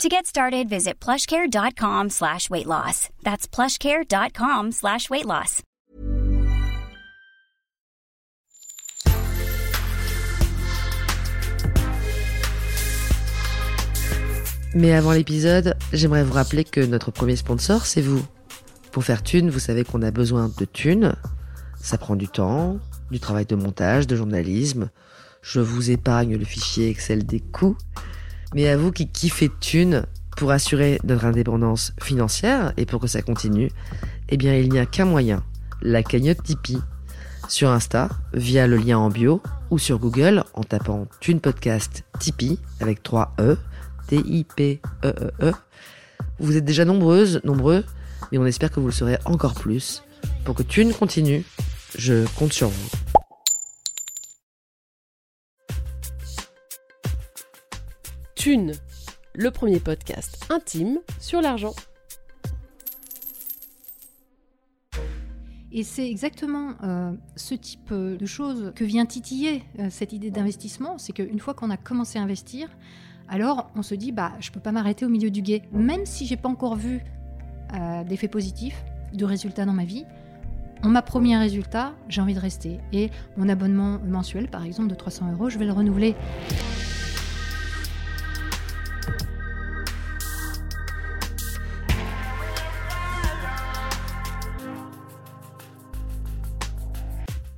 To get started, visit plushcare.com/weightloss. That's plushcare.com/weightloss. Mais avant l'épisode, j'aimerais vous rappeler que notre premier sponsor, c'est vous. Pour faire Thune, vous savez qu'on a besoin de thunes. Ça prend du temps, du travail de montage, de journalisme. Je vous épargne le fichier Excel des coûts. Mais à vous qui kiffez Thune, pour assurer notre indépendance financière et pour que ça continue, eh bien il n'y a qu'un moyen, la cagnotte Tipeee. Sur Insta, via le lien en bio, ou sur Google en tapant Thune Podcast Tipeee avec 3 E, T-I-P-E-E-E. Vous êtes déjà nombreuses, nombreux, mais on espère que vous le serez encore plus. Pour que Thune continue, je compte sur vous. Thune, le premier podcast intime sur l'argent. Et c'est exactement ce type de choses que vient titiller cette idée d'investissement. C'est qu'une fois qu'on a commencé à investir, alors on se dit « je ne peux pas m'arrêter au milieu du gué ». Même si je n'ai pas encore vu d'effets positifs, de résultats dans ma vie, on m'a promis un résultat, j'ai envie de rester. Et mon abonnement mensuel, par exemple, de 300 €, je vais le renouveler.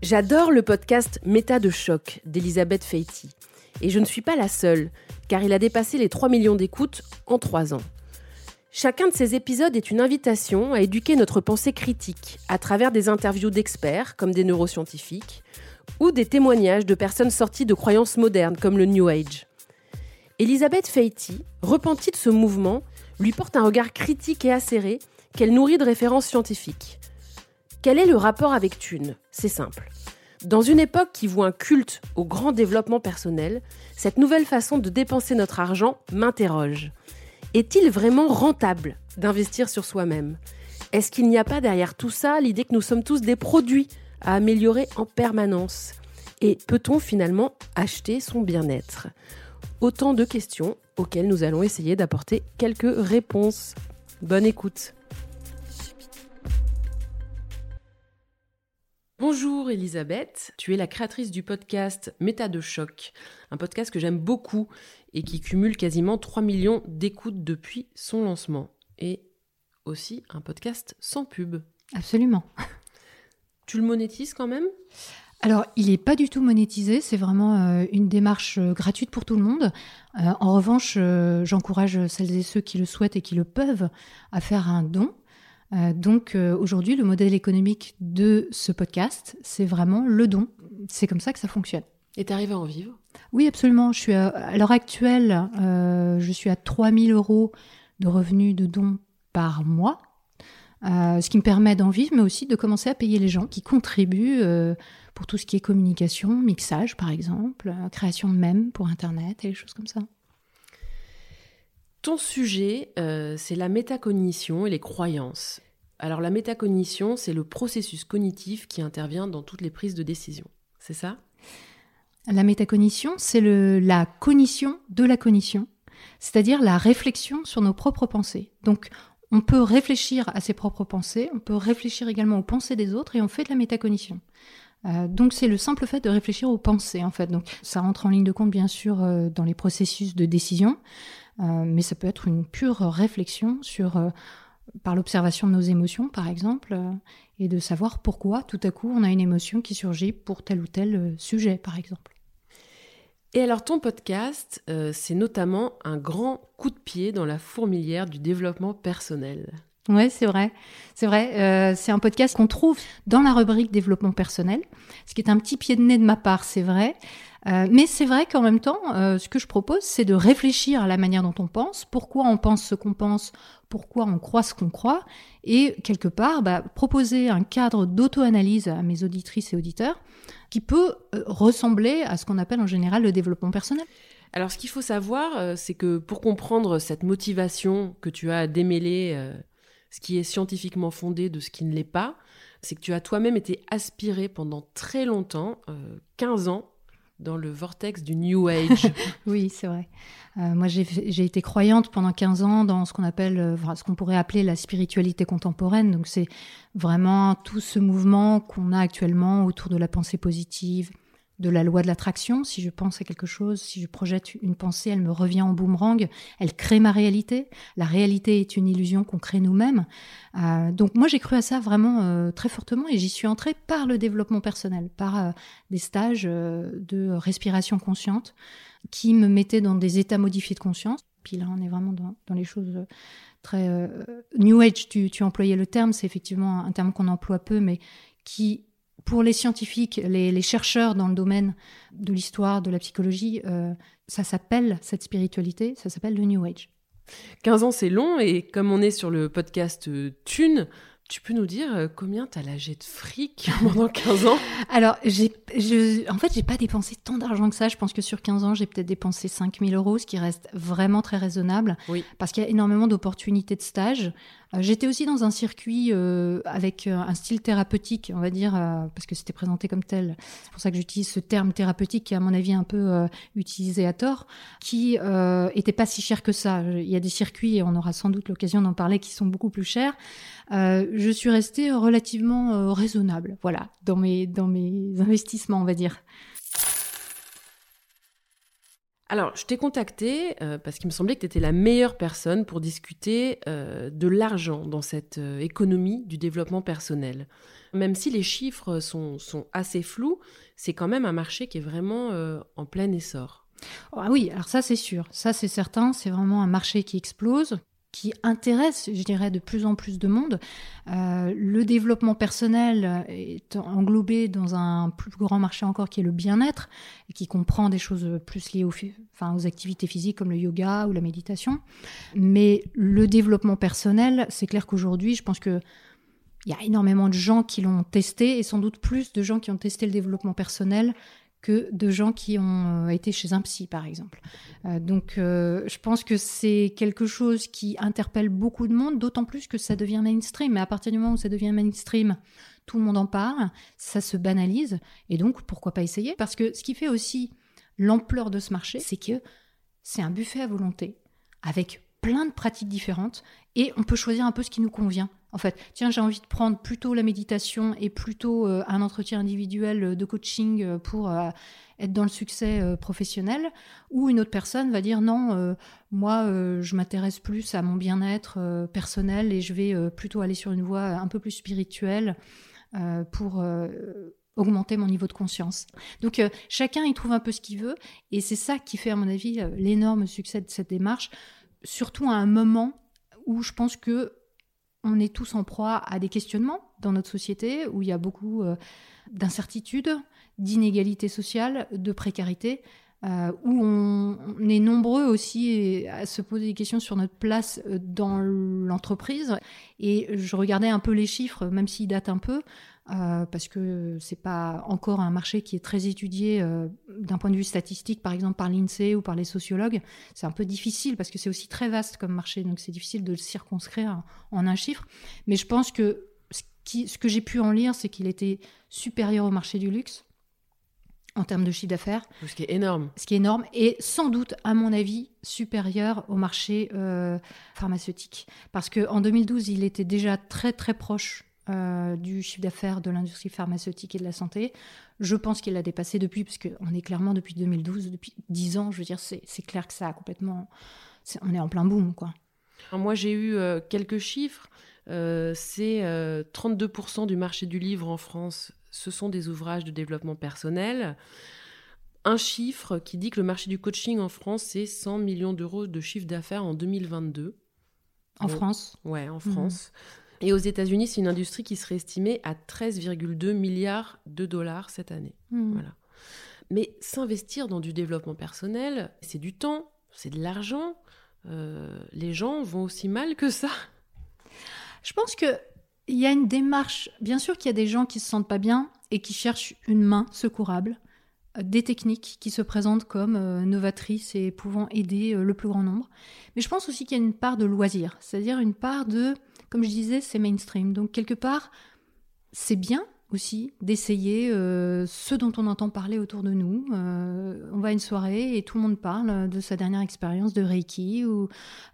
J'adore le podcast Méta de Choc d'Élisabeth Feytit. Et je ne suis pas la seule, car il a dépassé les 3 millions d'écoutes en 3 ans. Chacun de ces épisodes est une invitation à éduquer notre pensée critique à travers des interviews d'experts, comme des neuroscientifiques, ou des témoignages de personnes sorties de croyances modernes, comme le New Age. Élisabeth Feytit, repentie de ce mouvement, lui porte un regard critique et acéré qu'elle nourrit de références scientifiques. Quel est le rapport avec Thune ? C'est simple. Dans une époque qui voit un culte au grand développement personnel, cette nouvelle façon de dépenser notre argent m'interroge. Est-il vraiment rentable d'investir sur soi-même ? Est-ce qu'il n'y a pas derrière tout ça l'idée que nous sommes tous des produits à améliorer en permanence ? Et peut-on finalement acheter son bien-être ? Autant de questions auxquelles nous allons essayer d'apporter quelques réponses. Bonne écoute. Bonjour Élisabeth, tu es la créatrice du podcast Méta de Choc, un podcast que j'aime beaucoup et qui cumule quasiment 3 millions d'écoutes depuis son lancement. Et aussi un podcast sans pub. Absolument. Tu le monétises quand même ? Alors, il n'est pas du tout monétisé, c'est vraiment une démarche gratuite pour tout le monde. En revanche, j'encourage celles et ceux qui le souhaitent et qui le peuvent à faire un don. Donc aujourd'hui, le modèle économique de ce podcast, c'est vraiment le don. C'est comme ça que ça fonctionne. Et tu arrives à en vivre ? Oui, absolument. Je suis à l'heure actuelle, je suis à 3 000 € de revenus de dons par mois, ce qui me permet d'en vivre, mais aussi de commencer à payer les gens qui contribuent pour tout ce qui est communication, mixage par exemple, création de mèmes pour Internet et les choses comme ça. Ton sujet, c'est la métacognition et les croyances. Alors la métacognition, c'est le processus cognitif qui intervient dans toutes les prises de décision, c'est ça ? La métacognition, c'est la cognition de la cognition, c'est-à-dire la réflexion sur nos propres pensées. Donc on peut réfléchir à ses propres pensées, on peut réfléchir également aux pensées des autres et on fait de la métacognition. Donc c'est le simple fait de réfléchir aux pensées en fait. Donc ça rentre en ligne de compte bien sûr dans les processus de décision, mais ça peut être une pure réflexion sur, par l'observation de nos émotions par exemple, et de savoir pourquoi tout à coup on a une émotion qui surgit pour tel ou tel sujet par exemple. Et alors ton podcast, c'est notamment un grand coup de pied dans la fourmilière du développement personnel. Oui, c'est vrai. C'est vrai. C'est un podcast qu'on trouve dans la rubrique développement personnel, ce qui est un petit pied de nez de ma part, c'est vrai. Mais c'est vrai qu'en même temps, ce que je propose, c'est de réfléchir à la manière dont on pense, pourquoi on pense ce qu'on pense, pourquoi on croit ce qu'on croit, et quelque part, proposer un cadre d'auto-analyse à mes auditrices et auditeurs qui peut ressembler à ce qu'on appelle en général le développement personnel. Alors, ce qu'il faut savoir, c'est que pour comprendre cette motivation que tu as à démêler, ce qui est scientifiquement fondé de ce qui ne l'est pas, c'est que tu as toi-même été aspiré pendant très longtemps, 15 ans, dans le vortex du New Age. Oui, c'est vrai. Moi, j'ai été croyante pendant 15 ans dans ce qu'on pourrait appeler la spiritualité contemporaine. Donc, c'est vraiment tout ce mouvement qu'on a actuellement autour de la pensée positive, de la loi de l'attraction. Si je pense à quelque chose, si je projette une pensée, elle me revient en boomerang, elle crée ma réalité. La réalité est une illusion qu'on crée nous-mêmes. Donc moi, j'ai cru à ça vraiment très fortement et j'y suis entrée par le développement personnel, par des stages de respiration consciente qui me mettaient dans des états modifiés de conscience. Puis là, on est vraiment dans les choses très... New Age, tu employais le terme, c'est effectivement un terme qu'on emploie peu, mais qui... Pour les scientifiques, les chercheurs dans le domaine de l'histoire, de la psychologie, ça s'appelle cette spiritualité, ça s'appelle le New Age. 15 ans, c'est long, et comme on est sur le podcast Thune, tu peux nous dire combien t'as lâché de fric pendant 15 ans ? Alors, j'ai pas dépensé tant d'argent que ça. Je pense que sur 15 ans, j'ai peut-être dépensé 5 000 €, ce qui reste vraiment très raisonnable. Oui. Parce qu'il y a énormément d'opportunités de stage. J'étais aussi dans un circuit avec un style thérapeutique, on va dire, parce que c'était présenté comme tel. C'est pour ça que j'utilise ce terme thérapeutique qui, à mon avis, est un peu utilisé à tort, qui était pas si cher que ça. Il y a des circuits, et on aura sans doute l'occasion d'en parler, qui sont beaucoup plus chers. Je suis restée relativement raisonnable, voilà, dans mes investissements, on va dire. Alors, je t'ai contactée parce qu'il me semblait que tu étais la meilleure personne pour discuter de l'argent dans cette économie du développement personnel. Même si les chiffres sont assez flous, c'est quand même un marché qui est vraiment en plein essor. Ah oui, alors ça c'est sûr, ça c'est certain, c'est vraiment un marché qui explose, qui intéresse, je dirais, de plus en plus de monde. Le développement personnel est englobé dans un plus grand marché encore qui est le bien-être, et qui comprend des choses plus liées aux activités physiques comme le yoga ou la méditation. Mais le développement personnel, c'est clair qu'aujourd'hui, je pense que il y a énormément de gens qui l'ont testé, et sans doute plus de gens qui ont testé le développement personnel que de gens qui ont été chez un psy, par exemple. Donc, je pense que c'est quelque chose qui interpelle beaucoup de monde, d'autant plus que ça devient mainstream. Mais à partir du moment où ça devient mainstream, tout le monde en parle, ça se banalise. Et donc, pourquoi pas essayer ? Parce que ce qui fait aussi l'ampleur de ce marché, c'est que c'est un buffet à volonté, avec plein de pratiques différentes, et on peut choisir un peu ce qui nous convient. En fait, tiens, j'ai envie de prendre plutôt la méditation et plutôt un entretien individuel de coaching pour être dans le succès professionnel. Ou une autre personne va dire non, moi, je m'intéresse plus à mon bien-être personnel et je vais plutôt aller sur une voie un peu plus spirituelle pour augmenter mon niveau de conscience. Donc, chacun y trouve un peu ce qu'il veut. Et c'est ça qui fait, à mon avis, l'énorme succès de cette démarche, surtout à un moment où je pense que on est tous en proie à des questionnements dans notre société, où il y a beaucoup d'incertitudes, d'inégalités sociales, de précarité, où on est nombreux aussi à se poser des questions sur notre place dans l'entreprise. Et je regardais un peu les chiffres, même s'ils datent un peu, parce que c'est pas encore un marché qui est très étudié d'un point de vue statistique, par exemple par l'INSEE ou par les sociologues. C'est un peu difficile parce que c'est aussi très vaste comme marché, donc c'est difficile de le circonscrire en un chiffre. Mais je pense que ce que j'ai pu en lire, c'est qu'il était supérieur au marché du luxe en termes de chiffre d'affaires. Ce qui est énorme. Ce qui est énorme, et sans doute, à mon avis, supérieur au marché pharmaceutique. Parce qu'en 2012, il était déjà très très proche du chiffre d'affaires de l'industrie pharmaceutique et de la santé. Je pense qu'il l'a dépassé depuis, parce qu'on est clairement depuis 2012, depuis 10 ans, je veux dire, c'est clair que ça a complètement... on est en plein boom, quoi. Alors moi, j'ai eu quelques chiffres. C'est 32% du marché du livre en France, ce sont des ouvrages de développement personnel. Un chiffre qui dit que le marché du coaching en France, c'est 100 millions d'euros de chiffre d'affaires en 2022. En France. Ouais, en France. Et aux États-Unis, c'est une industrie qui serait estimée à 13,2 milliards de dollars cette année. Voilà. Mais s'investir dans du développement personnel, c'est du temps, c'est de l'argent. Les gens vont aussi mal que ça. Je pense qu'il y a une démarche. Bien sûr qu'il y a des gens qui ne se sentent pas bien et qui cherchent une main secourable, des techniques qui se présentent comme novatrices et pouvant aider le plus grand nombre. Mais je pense aussi qu'il y a une part de loisir, c'est-à-dire une part de, comme je disais, c'est mainstream. Donc quelque part, c'est bien aussi d'essayer ce dont on entend parler autour de nous. On va à une soirée et tout le monde parle de sa dernière expérience de Reiki ou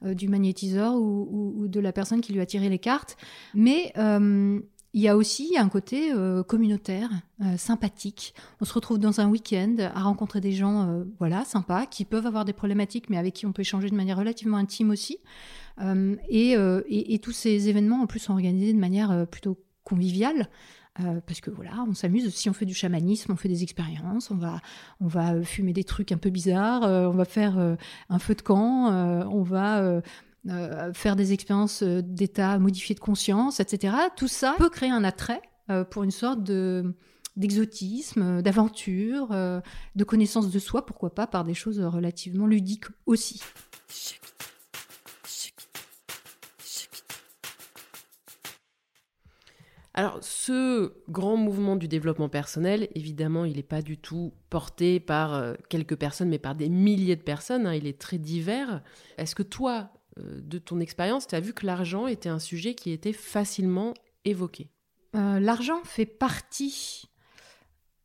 du magnétiseur ou de la personne qui lui a tiré les cartes. Mais il y a aussi un côté communautaire, sympathique. On se retrouve dans un week-end à rencontrer des gens sympas, qui peuvent avoir des problématiques, mais avec qui on peut échanger de manière relativement intime aussi. Et tous ces événements, en plus, sont organisés de manière plutôt conviviale, parce que voilà, on s'amuse. Si on fait du chamanisme, on fait des expériences, on va fumer des trucs un peu bizarres, on va faire un feu de camp, on va... faire des expériences d'état modifié de conscience, etc. Tout ça peut créer un attrait pour une sorte d'exotisme, d'aventure, de connaissance de soi, pourquoi pas, par des choses relativement ludiques aussi. Alors, ce grand mouvement du développement personnel, évidemment, il n'est pas du tout porté par quelques personnes, mais par des milliers de personnes, hein, il est très divers. Est-ce que toi, de ton expérience, tu as vu que l'argent était un sujet qui était facilement évoqué. L'argent fait partie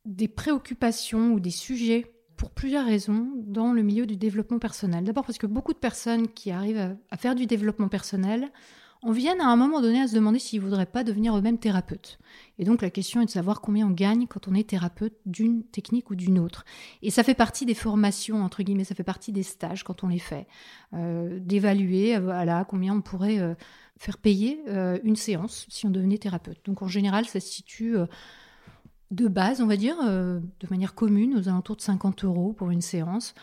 des préoccupations ou des sujets pour plusieurs raisons dans le milieu du développement personnel. D'abord parce que beaucoup de personnes qui arrivent à faire du développement personnel en viennent à un moment donné à se demander s'ils ne voudraient pas devenir eux-mêmes thérapeutes. Et donc la question est de savoir combien on gagne quand on est thérapeute d'une technique ou d'une autre. Et ça fait partie des formations, entre guillemets, ça fait partie des stages quand on les fait. D'évaluer combien on pourrait faire payer une séance si on devenait thérapeute. Donc en général, ça se situe de base, on va dire, de manière commune, aux alentours de 50 € pour une séance.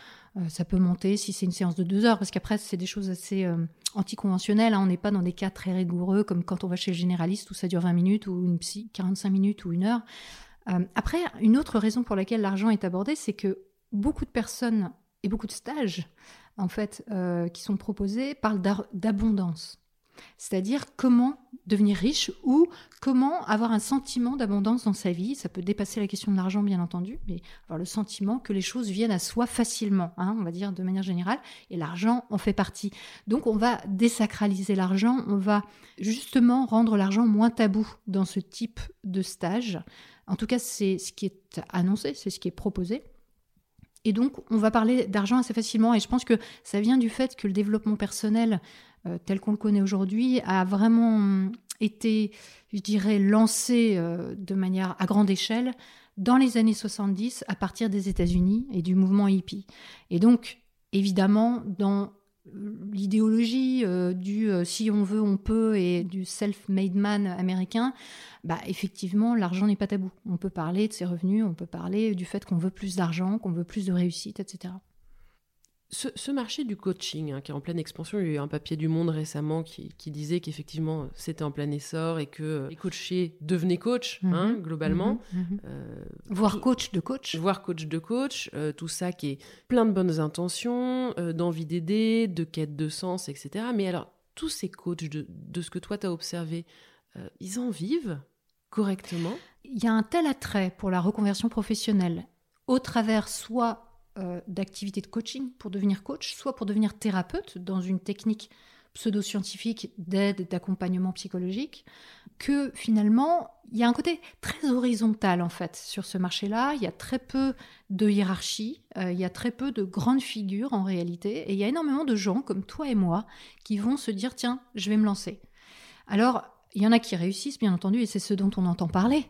Ça peut monter si c'est une séance de 2 heures, parce qu'après, c'est des choses assez anticonventionnelles. Hein. On n'est pas dans des cas très rigoureux, comme quand on va chez le généraliste où ça dure 20 minutes, ou une psy, 45 minutes, ou 1 heure. Après, une autre raison pour laquelle l'argent est abordé, c'est que beaucoup de personnes et beaucoup de stages, en fait, qui sont proposés, parlent d'abondance. C'est-à-dire comment devenir riche ou comment avoir un sentiment d'abondance dans sa vie. Ça peut dépasser la question de l'argent, bien entendu, mais avoir le sentiment que les choses viennent à soi facilement, hein, on va dire de manière générale, et l'argent en fait partie. Donc on va désacraliser l'argent, on va justement rendre l'argent moins tabou dans ce type de stage. En tout cas, c'est ce qui est annoncé, c'est ce qui est proposé. Et donc, on va parler d'argent assez facilement. Et je pense que ça vient du fait que le développement personnel, tel qu'on le connaît aujourd'hui, a vraiment été, je dirais, lancé de manière à grande échelle dans les années 70 à partir des États-Unis et du mouvement hippie. Et donc, évidemment, dans l'idéologie du si on veut, on peut et du self-made man américain, bah, effectivement, l'argent n'est pas tabou. On peut parler de ses revenus, on peut parler du fait qu'on veut plus d'argent, qu'on veut plus de réussite, etc. Ce marché du coaching, hein, qui est en pleine expansion, il y a eu un papier du Monde récemment qui disait qu'effectivement c'était en plein essor et que les coachés devenaient coach, hein, globalement. Voire coach de coach. Voire coach de coach, tout ça qui est plein de bonnes intentions, d'envie d'aider, de quête de sens, etc. Mais alors, tous ces coachs, de ce que toi t'as observé, ils en vivent correctement? Il y a un tel attrait pour la reconversion professionnelle, au travers soit d'activités de coaching pour devenir coach, soit pour devenir thérapeute dans une technique pseudo-scientifique d'aide, d'accompagnement psychologique, que finalement, il y a un côté très horizontal en fait sur ce marché-là. Il y a très peu de hiérarchie, il y a très peu de grandes figures en réalité, et il y a énormément de gens comme toi et moi qui vont se dire « tiens, je vais me lancer ». Alors, il y en a qui réussissent, bien entendu, et c'est ce dont on entend parler,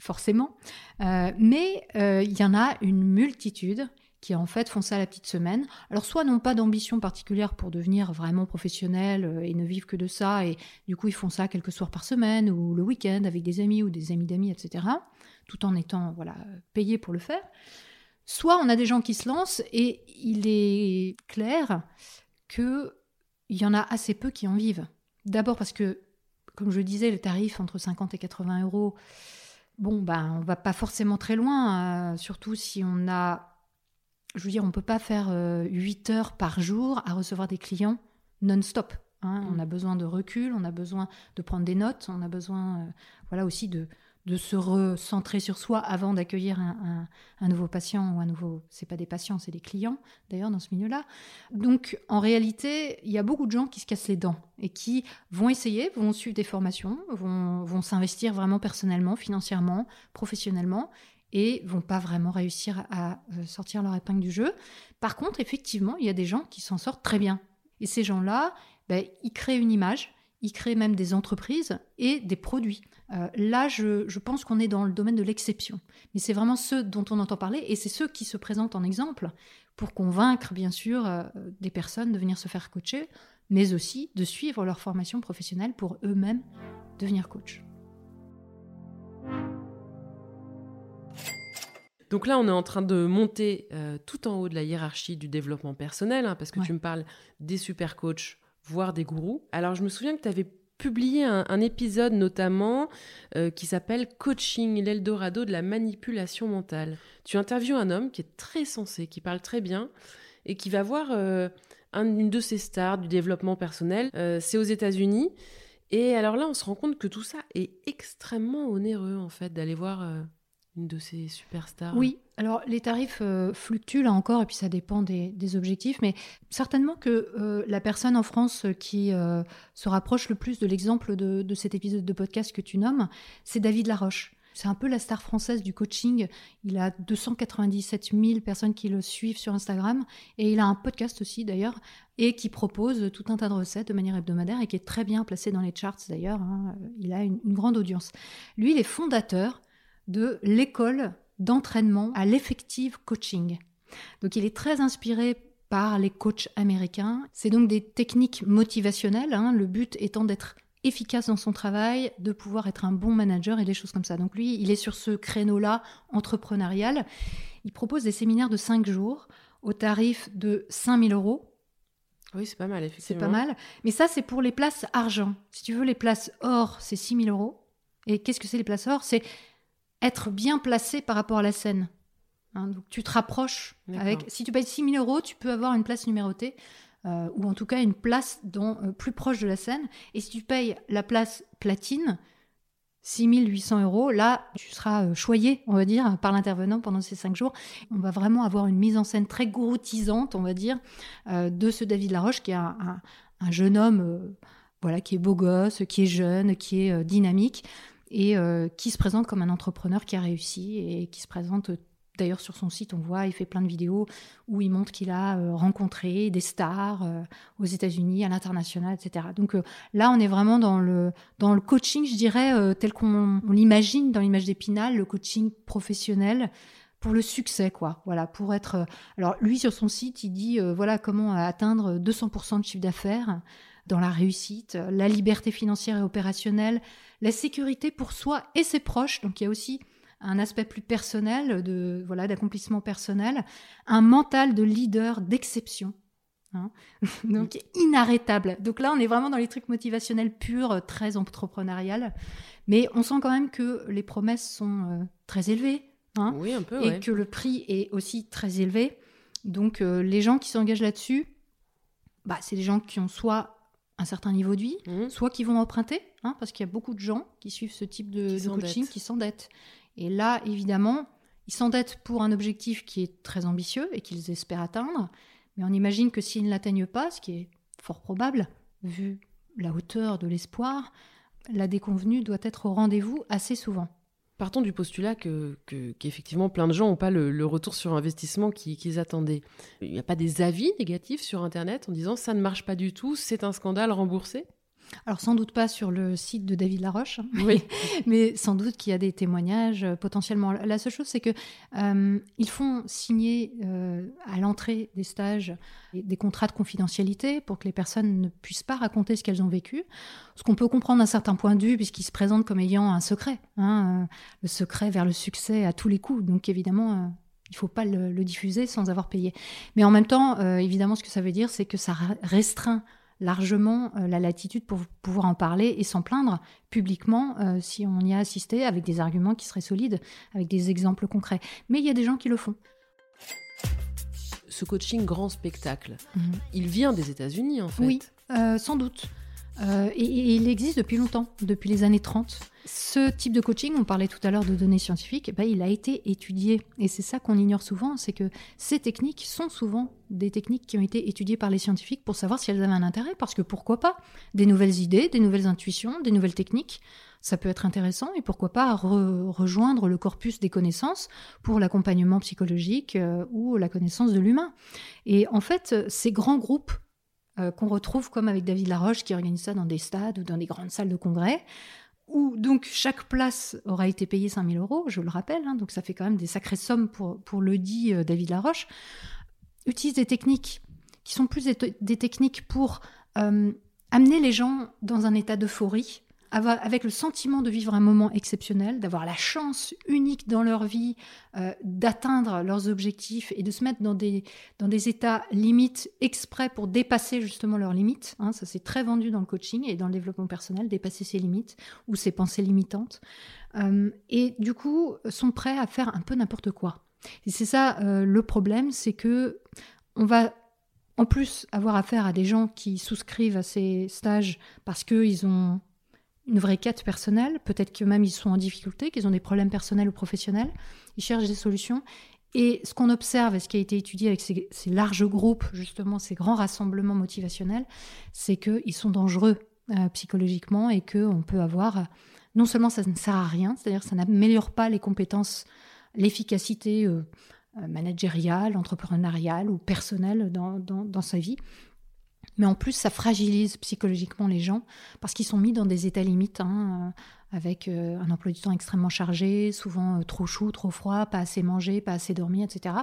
forcément. Mais il y en a une multitude qui, en fait, font ça la petite semaine. Alors, soit n'ont pas d'ambition particulière pour devenir vraiment professionnels et ne vivent que de ça, et du coup, ils font ça quelques soirs par semaine ou le week-end avec des amis ou des amis d'amis, etc., tout en étant payés pour le faire. Soit on a des gens qui se lancent et il est clair que il y en a assez peu qui en vivent. D'abord parce que, comme je le disais, le tarif entre 50 et 80 euros, bon, ben, on ne va pas forcément très loin, surtout si on a... Je veux dire, on ne peut pas faire 8 heures par jour à recevoir des clients non-stop. Hein. On a besoin de recul, on a besoin de prendre des notes, on a besoin aussi de se recentrer sur soi avant d'accueillir un nouveau patient ou un nouveau... Ce n'est pas des patients, c'est des clients, d'ailleurs, dans ce milieu-là. Donc, en réalité, il y a beaucoup de gens qui se cassent les dents et qui vont essayer, vont suivre des formations, vont s'investir vraiment personnellement, financièrement, professionnellement, et vont pas vraiment réussir à sortir leur épingle du jeu. Par contre, effectivement, il y a des gens qui s'en sortent très bien. Et ces gens-là, ben, ils créent une image, ils créent même des entreprises et des produits. Là, je pense qu'on est dans le domaine de l'exception. Mais c'est vraiment ceux dont on entend parler, et c'est ceux qui se présentent en exemple pour convaincre, bien sûr, des personnes de venir se faire coacher, mais aussi de suivre leur formation professionnelle pour eux-mêmes devenir coach. Donc là, on est en train de monter tout en haut de la hiérarchie du développement personnel, hein, parce que tu me parles des super coachs, voire des gourous. Alors, je me souviens que tu avais publié un épisode notamment qui s'appelle « Coaching, l'Eldorado de la manipulation mentale ». Tu interviews un homme qui est très sensé, qui parle très bien et qui va voir une de ses stars du développement personnel. C'est aux États-Unis. Et alors là, on se rend compte que tout ça est extrêmement onéreux, en fait, d'aller voir... Une de ces superstars. Oui, alors les tarifs fluctuent là encore, et puis ça dépend des objectifs, mais certainement que la personne en France qui se rapproche le plus de l'exemple de cet épisode de podcast que tu nommes, c'est David Laroche. C'est un peu la star française du coaching. Il a 297 000 personnes qui le suivent sur Instagram, et il a un podcast aussi d'ailleurs, et qui propose tout un tas de recettes de manière hebdomadaire, et qui est très bien placé dans les charts d'ailleurs, hein. Il a une grande audience. Lui, il est fondateur de l'école d'entraînement à l'effective coaching. Donc il est très inspiré par les coachs américains. C'est donc des techniques motivationnelles, hein, le but étant d'être efficace dans son travail, de pouvoir être un bon manager et des choses comme ça. Donc lui, il est sur ce créneau-là entrepreneurial. Il propose des séminaires de 5 jours au tarif de 5 000 €. Oui, c'est pas mal, effectivement. C'est pas mal. Mais ça, c'est pour les places argent. Si tu veux, les places or, c'est 6 000 €. Et qu'est-ce que c'est les places or ? C'est être bien placé par rapport à la scène. Hein, donc tu te rapproches. Avec, si tu payes 6 000 €, tu peux avoir une place numérotée, ou en tout cas une place plus proche de la scène. Et si tu payes la place platine, 6 800 €, là, tu seras choyé, on va dire, par l'intervenant pendant ces 5 jours. On va vraiment avoir une mise en scène très gouroutisante, on va dire, de ce David Laroche, qui est un jeune homme qui est beau gosse, qui est jeune, qui est dynamique, et qui se présente comme un entrepreneur qui a réussi, et qui se présente, d'ailleurs sur son site on voit, il fait plein de vidéos où il montre qu'il a rencontré des stars aux États-Unis, à l'international, etc. Donc là on est vraiment dans le coaching, je dirais, tel qu'on l'imagine dans l'image d'Épinal, le coaching professionnel pour le succès, quoi. Voilà, pour être... Alors lui, sur son site, il dit comment atteindre 200% de chiffre d'affaires dans la réussite, la liberté financière et opérationnelle, la sécurité pour soi et ses proches. Donc il y a aussi un aspect plus personnel, d'accomplissement personnel, un mental de leader d'exception, hein. Donc inarrêtable. Donc là, on est vraiment dans les trucs motivationnels purs, très entrepreneurial. Mais on sent quand même que les promesses sont très élevées, hein, oui, un peu, et que le prix est aussi très élevé. Donc les gens qui s'engagent là-dessus, c'est des gens qui ont soit un certain niveau de vie, soit qui vont emprunter, hein, parce qu'il y a beaucoup de gens qui suivent ce type de coaching qui s'endettent. Et là, évidemment, ils s'endettent pour un objectif qui est très ambitieux et qu'ils espèrent atteindre, mais on imagine que s'ils ne l'atteignent pas, ce qui est fort probable, vu la hauteur de l'espoir, la déconvenue doit être au rendez-vous assez souvent. Partons du postulat qu'effectivement plein de gens n'ont pas le retour sur investissement qu'ils attendaient. Il n'y a pas des avis négatifs sur Internet en disant « ça ne marche pas du tout, c'est un scandale, remboursé ». Alors sans doute pas sur le site de David Laroche, hein, mais sans doute qu'il y a des témoignages potentiellement. La seule chose, c'est qu'ils font signer à l'entrée des stages des contrats de confidentialité pour que les personnes ne puissent pas raconter ce qu'elles ont vécu, ce qu'on peut comprendre d'un certain point de vue puisqu'ils se présentent comme ayant un secret, hein, le secret vers le succès à tous les coups, donc évidemment... Il ne faut pas le diffuser sans avoir payé. Mais en même temps, évidemment, ce que ça veut dire, c'est que ça restreint largement la latitude pour pouvoir en parler et s'en plaindre publiquement si on y a assisté, avec des arguments qui seraient solides, avec des exemples concrets. Mais il y a des gens qui le font. Ce coaching grand spectacle, il vient des États-Unis en fait. Oui, sans doute. Et il existe depuis longtemps, depuis les années 30. Ce type de coaching, on parlait tout à l'heure de données scientifiques, il a été étudié. Et c'est ça qu'on ignore souvent, c'est que ces techniques sont souvent des techniques qui ont été étudiées par les scientifiques pour savoir si elles avaient un intérêt, parce que pourquoi pas ? Des nouvelles idées, des nouvelles intuitions, des nouvelles techniques, ça peut être intéressant, et pourquoi pas rejoindre le corpus des connaissances pour l'accompagnement psychologique ou la connaissance de l'humain. Et en fait, ces grands groupes qu'on retrouve comme avec David Laroche qui organise ça dans des stades ou dans des grandes salles de congrès, où donc chaque place aura été payée 5 000 €, je le rappelle, donc ça fait quand même des sacrées sommes pour le dit David Laroche, utilise des techniques qui sont plus des techniques pour amener les gens dans un état d'euphorie, avec le sentiment de vivre un moment exceptionnel, d'avoir la chance unique dans leur vie, d'atteindre leurs objectifs et de se mettre dans des états limites exprès pour dépasser justement leurs limites. Ça, c'est très vendu dans le coaching et dans le développement personnel, dépasser ses limites ou ses pensées limitantes. Et du coup, sont prêts à faire un peu n'importe quoi. Et c'est ça le problème, c'est que on va... En plus, avoir affaire à des gens qui souscrivent à ces stages parce qu'ils ont une vraie quête personnelle, peut-être que même ils sont en difficulté, qu'ils ont des problèmes personnels ou professionnels, ils cherchent des solutions. Et ce qu'on observe, et ce qui a été étudié avec ces larges groupes, justement ces grands rassemblements motivationnels, c'est qu'ils sont dangereux psychologiquement et qu'on peut avoir... non seulement ça ne sert à rien, c'est-à-dire que ça n'améliore pas les compétences, l'efficacité... managériale, entrepreneuriale ou personnelle dans sa vie. Mais en plus, ça fragilise psychologiquement les gens parce qu'ils sont mis dans des états limites, avec un emploi du temps extrêmement chargé, souvent trop chaud, trop froid, pas assez mangé, pas assez dormi, etc.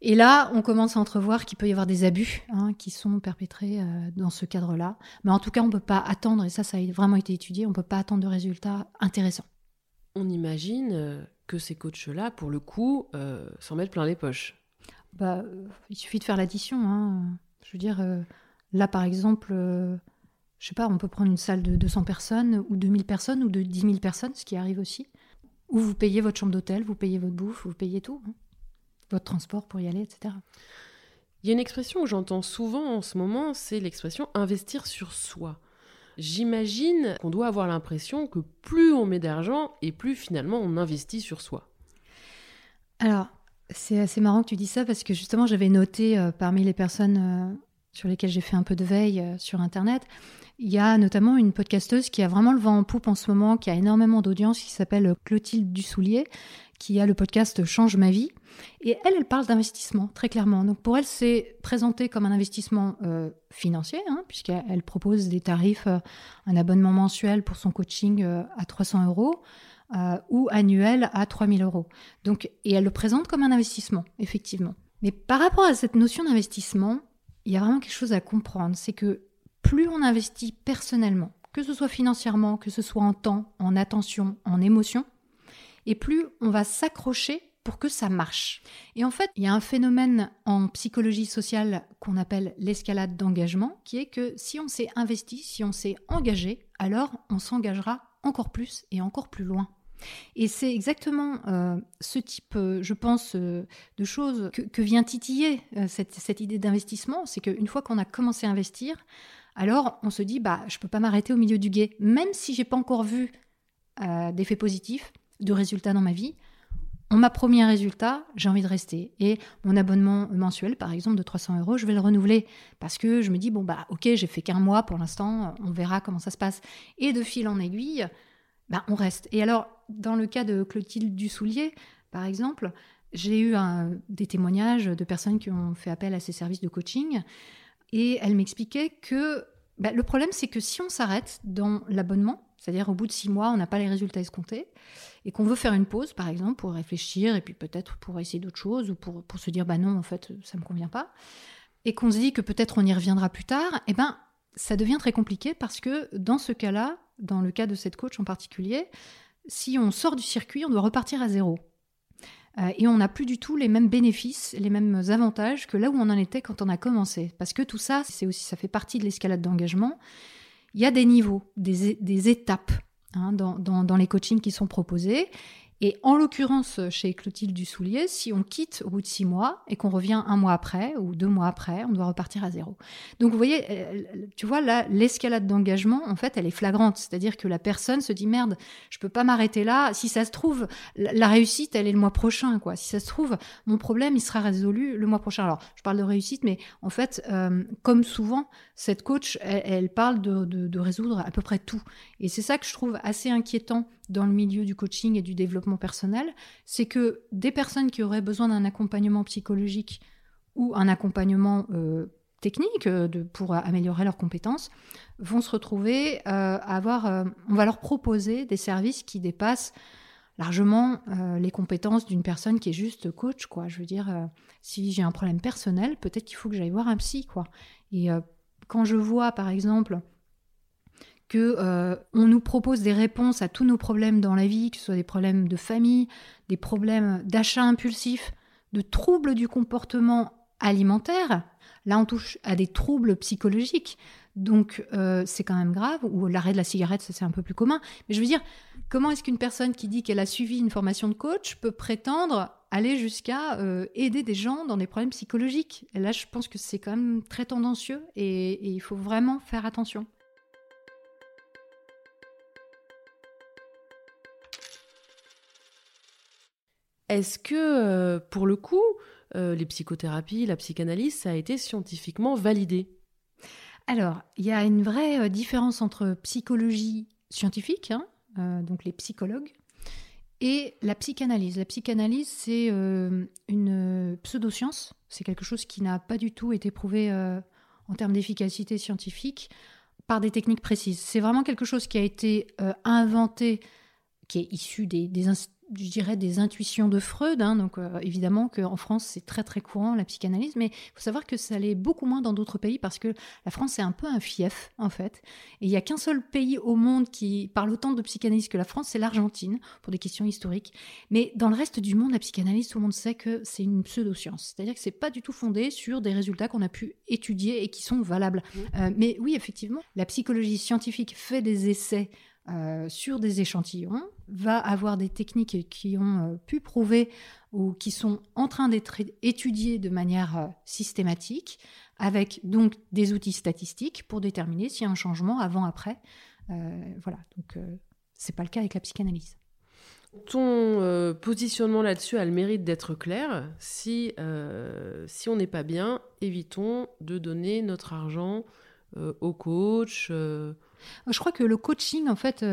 Et là, on commence à entrevoir qu'il peut y avoir des abus qui sont perpétrés dans ce cadre-là. Mais en tout cas, on ne peut pas attendre, et ça a vraiment été étudié, on ne peut pas attendre de résultats intéressants. On imagine... que ces coachs-là, pour le coup, s'en mettent plein les poches. Il suffit de faire l'addition. Je veux dire, là, par exemple, je sais pas, on peut prendre une salle de 200 personnes, ou 2000 personnes, ou de 10 000 personnes, ce qui arrive aussi, où vous payez votre chambre d'hôtel, vous payez votre bouffe, vous payez tout, votre transport pour y aller, etc. Il y a une expression que j'entends souvent en ce moment, c'est l'expression « investir sur soi ». J'imagine qu'on doit avoir l'impression que plus on met d'argent et plus finalement on investit sur soi. Alors, c'est assez marrant que tu dis ça parce que justement j'avais noté parmi les personnes sur lesquelles j'ai fait un peu de veille sur Internet, il y a notamment une podcasteuse qui a vraiment le vent en poupe en ce moment, qui a énormément d'audience, qui s'appelle Clotilde Dussoulier, qui a le podcast « Change ma vie ». Et elle parle d'investissement, très clairement. Donc pour elle, c'est présenté comme un investissement financier, puisqu'elle propose des tarifs, un abonnement mensuel pour son coaching à 300 € ou annuel à 3000 €. Donc, et elle le présente comme un investissement, effectivement. Mais par rapport à cette notion d'investissement, il y a vraiment quelque chose à comprendre. C'est que plus on investit personnellement, que ce soit financièrement, que ce soit en temps, en attention, en émotion, et plus on va s'accrocher pour que ça marche. Et en fait, il y a un phénomène en psychologie sociale qu'on appelle l'escalade d'engagement, qui est que si on s'est investi, si on s'est engagé, alors on s'engagera encore plus et encore plus loin. Et c'est exactement ce type, je pense, de choses que vient titiller cette idée d'investissement. C'est qu'une fois qu'on a commencé à investir, alors on se dit, je ne peux pas m'arrêter au milieu du gué. Même si je n'ai pas encore vu d'effets positifs, de résultats dans ma vie. On m'a promis un résultat, j'ai envie de rester. Et mon abonnement mensuel, par exemple, de 300 €, je vais le renouveler. Parce que je me dis, ok, j'ai fait qu'un mois pour l'instant, on verra comment ça se passe. Et de fil en aiguille, on reste. Et alors, dans le cas de Clotilde Dussoulier, par exemple, j'ai eu des témoignages de personnes qui ont fait appel à ces services de coaching. Et elle m'expliquait que le problème, c'est que si on s'arrête dans l'abonnement, c'est-à-dire au bout de 6 mois, on n'a pas les résultats escomptés et qu'on veut faire une pause, par exemple, pour réfléchir et puis peut-être pour essayer d'autres choses ou pour se dire « non, en fait, ça ne me convient pas » et qu'on se dit que peut-être on y reviendra plus tard, ça devient très compliqué parce que dans ce cas-là, dans le cas de cette coach en particulier, si on sort du circuit, on doit repartir à zéro. et on n'a plus du tout les mêmes bénéfices, les mêmes avantages que là où on en était quand on a commencé. Parce que tout ça, c'est aussi, ça fait partie de l'escalade d'engagement. Il y a des niveaux, des étapes dans les coachings qui sont proposés. Et en l'occurrence, chez Clotilde Dussoulier, si on quitte au bout de 6 mois et qu'on revient 1 mois après ou 2 mois après, on doit repartir à zéro. Donc, vous voyez, tu vois, là, l'escalade d'engagement, en fait, elle est flagrante. C'est-à-dire que la personne se dit « Merde, je peux pas m'arrêter là. Si ça se trouve, la réussite, elle est le mois prochain, quoi. Si ça se trouve, mon problème, il sera résolu le mois prochain. » Alors, je parle de réussite, mais en fait, comme souvent, cette coach, elle parle de résoudre à peu près tout. Et c'est ça que je trouve assez inquiétant dans le milieu du coaching et du développement personnel, c'est que des personnes qui auraient besoin d'un accompagnement psychologique ou un accompagnement technique pour améliorer leurs compétences vont se retrouver à avoir... on va leur proposer des services qui dépassent largement les compétences d'une personne qui est juste coach, quoi. Je veux dire, si j'ai un problème personnel, peut-être qu'il faut que j'aille voir un psy, quoi. Et quand je vois, par exemple... que on nous propose des réponses à tous nos problèmes dans la vie, que ce soit des problèmes de famille, des problèmes d'achat impulsif, de troubles du comportement alimentaire. Là, on touche à des troubles psychologiques. Donc, c'est quand même grave. Ou l'arrêt de la cigarette, ça, c'est un peu plus commun. Mais je veux dire, comment est-ce qu'une personne qui dit qu'elle a suivi une formation de coach peut prétendre aller jusqu'à aider des gens dans des problèmes psychologiques ? Et là, je pense que c'est quand même très tendancieux et il faut vraiment faire attention. Est-ce que, pour le coup, les psychothérapies, la psychanalyse, ça a été scientifiquement validé ? Alors, il y a une vraie différence entre psychologie scientifique, donc les psychologues, et la psychanalyse. La psychanalyse, c'est une pseudo-science. C'est quelque chose qui n'a pas du tout été prouvé en termes d'efficacité scientifique par des techniques précises. C'est vraiment quelque chose qui a été inventé, qui est issu des intuitions de Freud, donc évidemment qu'en France c'est très très courant la psychanalyse, mais il faut savoir que ça l'est beaucoup moins dans d'autres pays parce que la France c'est un peu un fief en fait, et il n'y a qu'un seul pays au monde qui parle autant de psychanalyse que la France, c'est l'Argentine, pour des questions historiques, mais dans le reste du monde, la psychanalyse, tout le monde sait que c'est une pseudo-science, c'est-à-dire que c'est pas du tout fondé sur des résultats qu'on a pu étudier et qui sont valables. Mais oui, effectivement, la psychologie scientifique fait des essais sur des échantillons, va avoir des techniques qui ont pu prouver ou qui sont en train d'être étudiées de manière systématique, avec donc des outils statistiques pour déterminer s'il y a un changement avant-après. Voilà, donc c'est pas le cas avec la psychanalyse. Ton positionnement là-dessus a le mérite d'être clair. Si on n'est pas bien, évitons de donner notre argent au coach. Je crois que le coaching, en fait,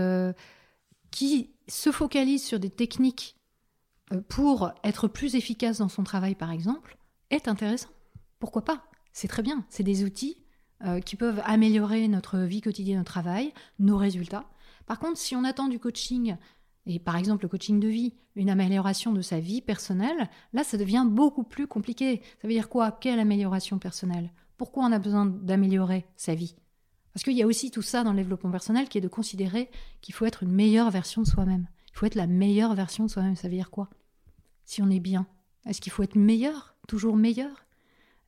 qui se focalise sur des techniques pour être plus efficace dans son travail, par exemple, est intéressant. Pourquoi pas ? C'est très bien. C'est des outils qui peuvent améliorer notre vie quotidienne, notre travail, nos résultats. Par contre, si on attend du coaching, et par exemple le coaching de vie, une amélioration de sa vie personnelle, là, ça devient beaucoup plus compliqué. Ça veut dire quoi ? Quelle amélioration personnelle ? Pourquoi on a besoin d'améliorer sa vie ? Parce qu'il y a aussi tout ça dans le développement personnel qui est de considérer qu'il faut être une meilleure version de soi-même. Il faut être la meilleure version de soi-même. Ça veut dire quoi ? Si on est bien, est-ce qu'il faut être meilleur ? Toujours meilleur ?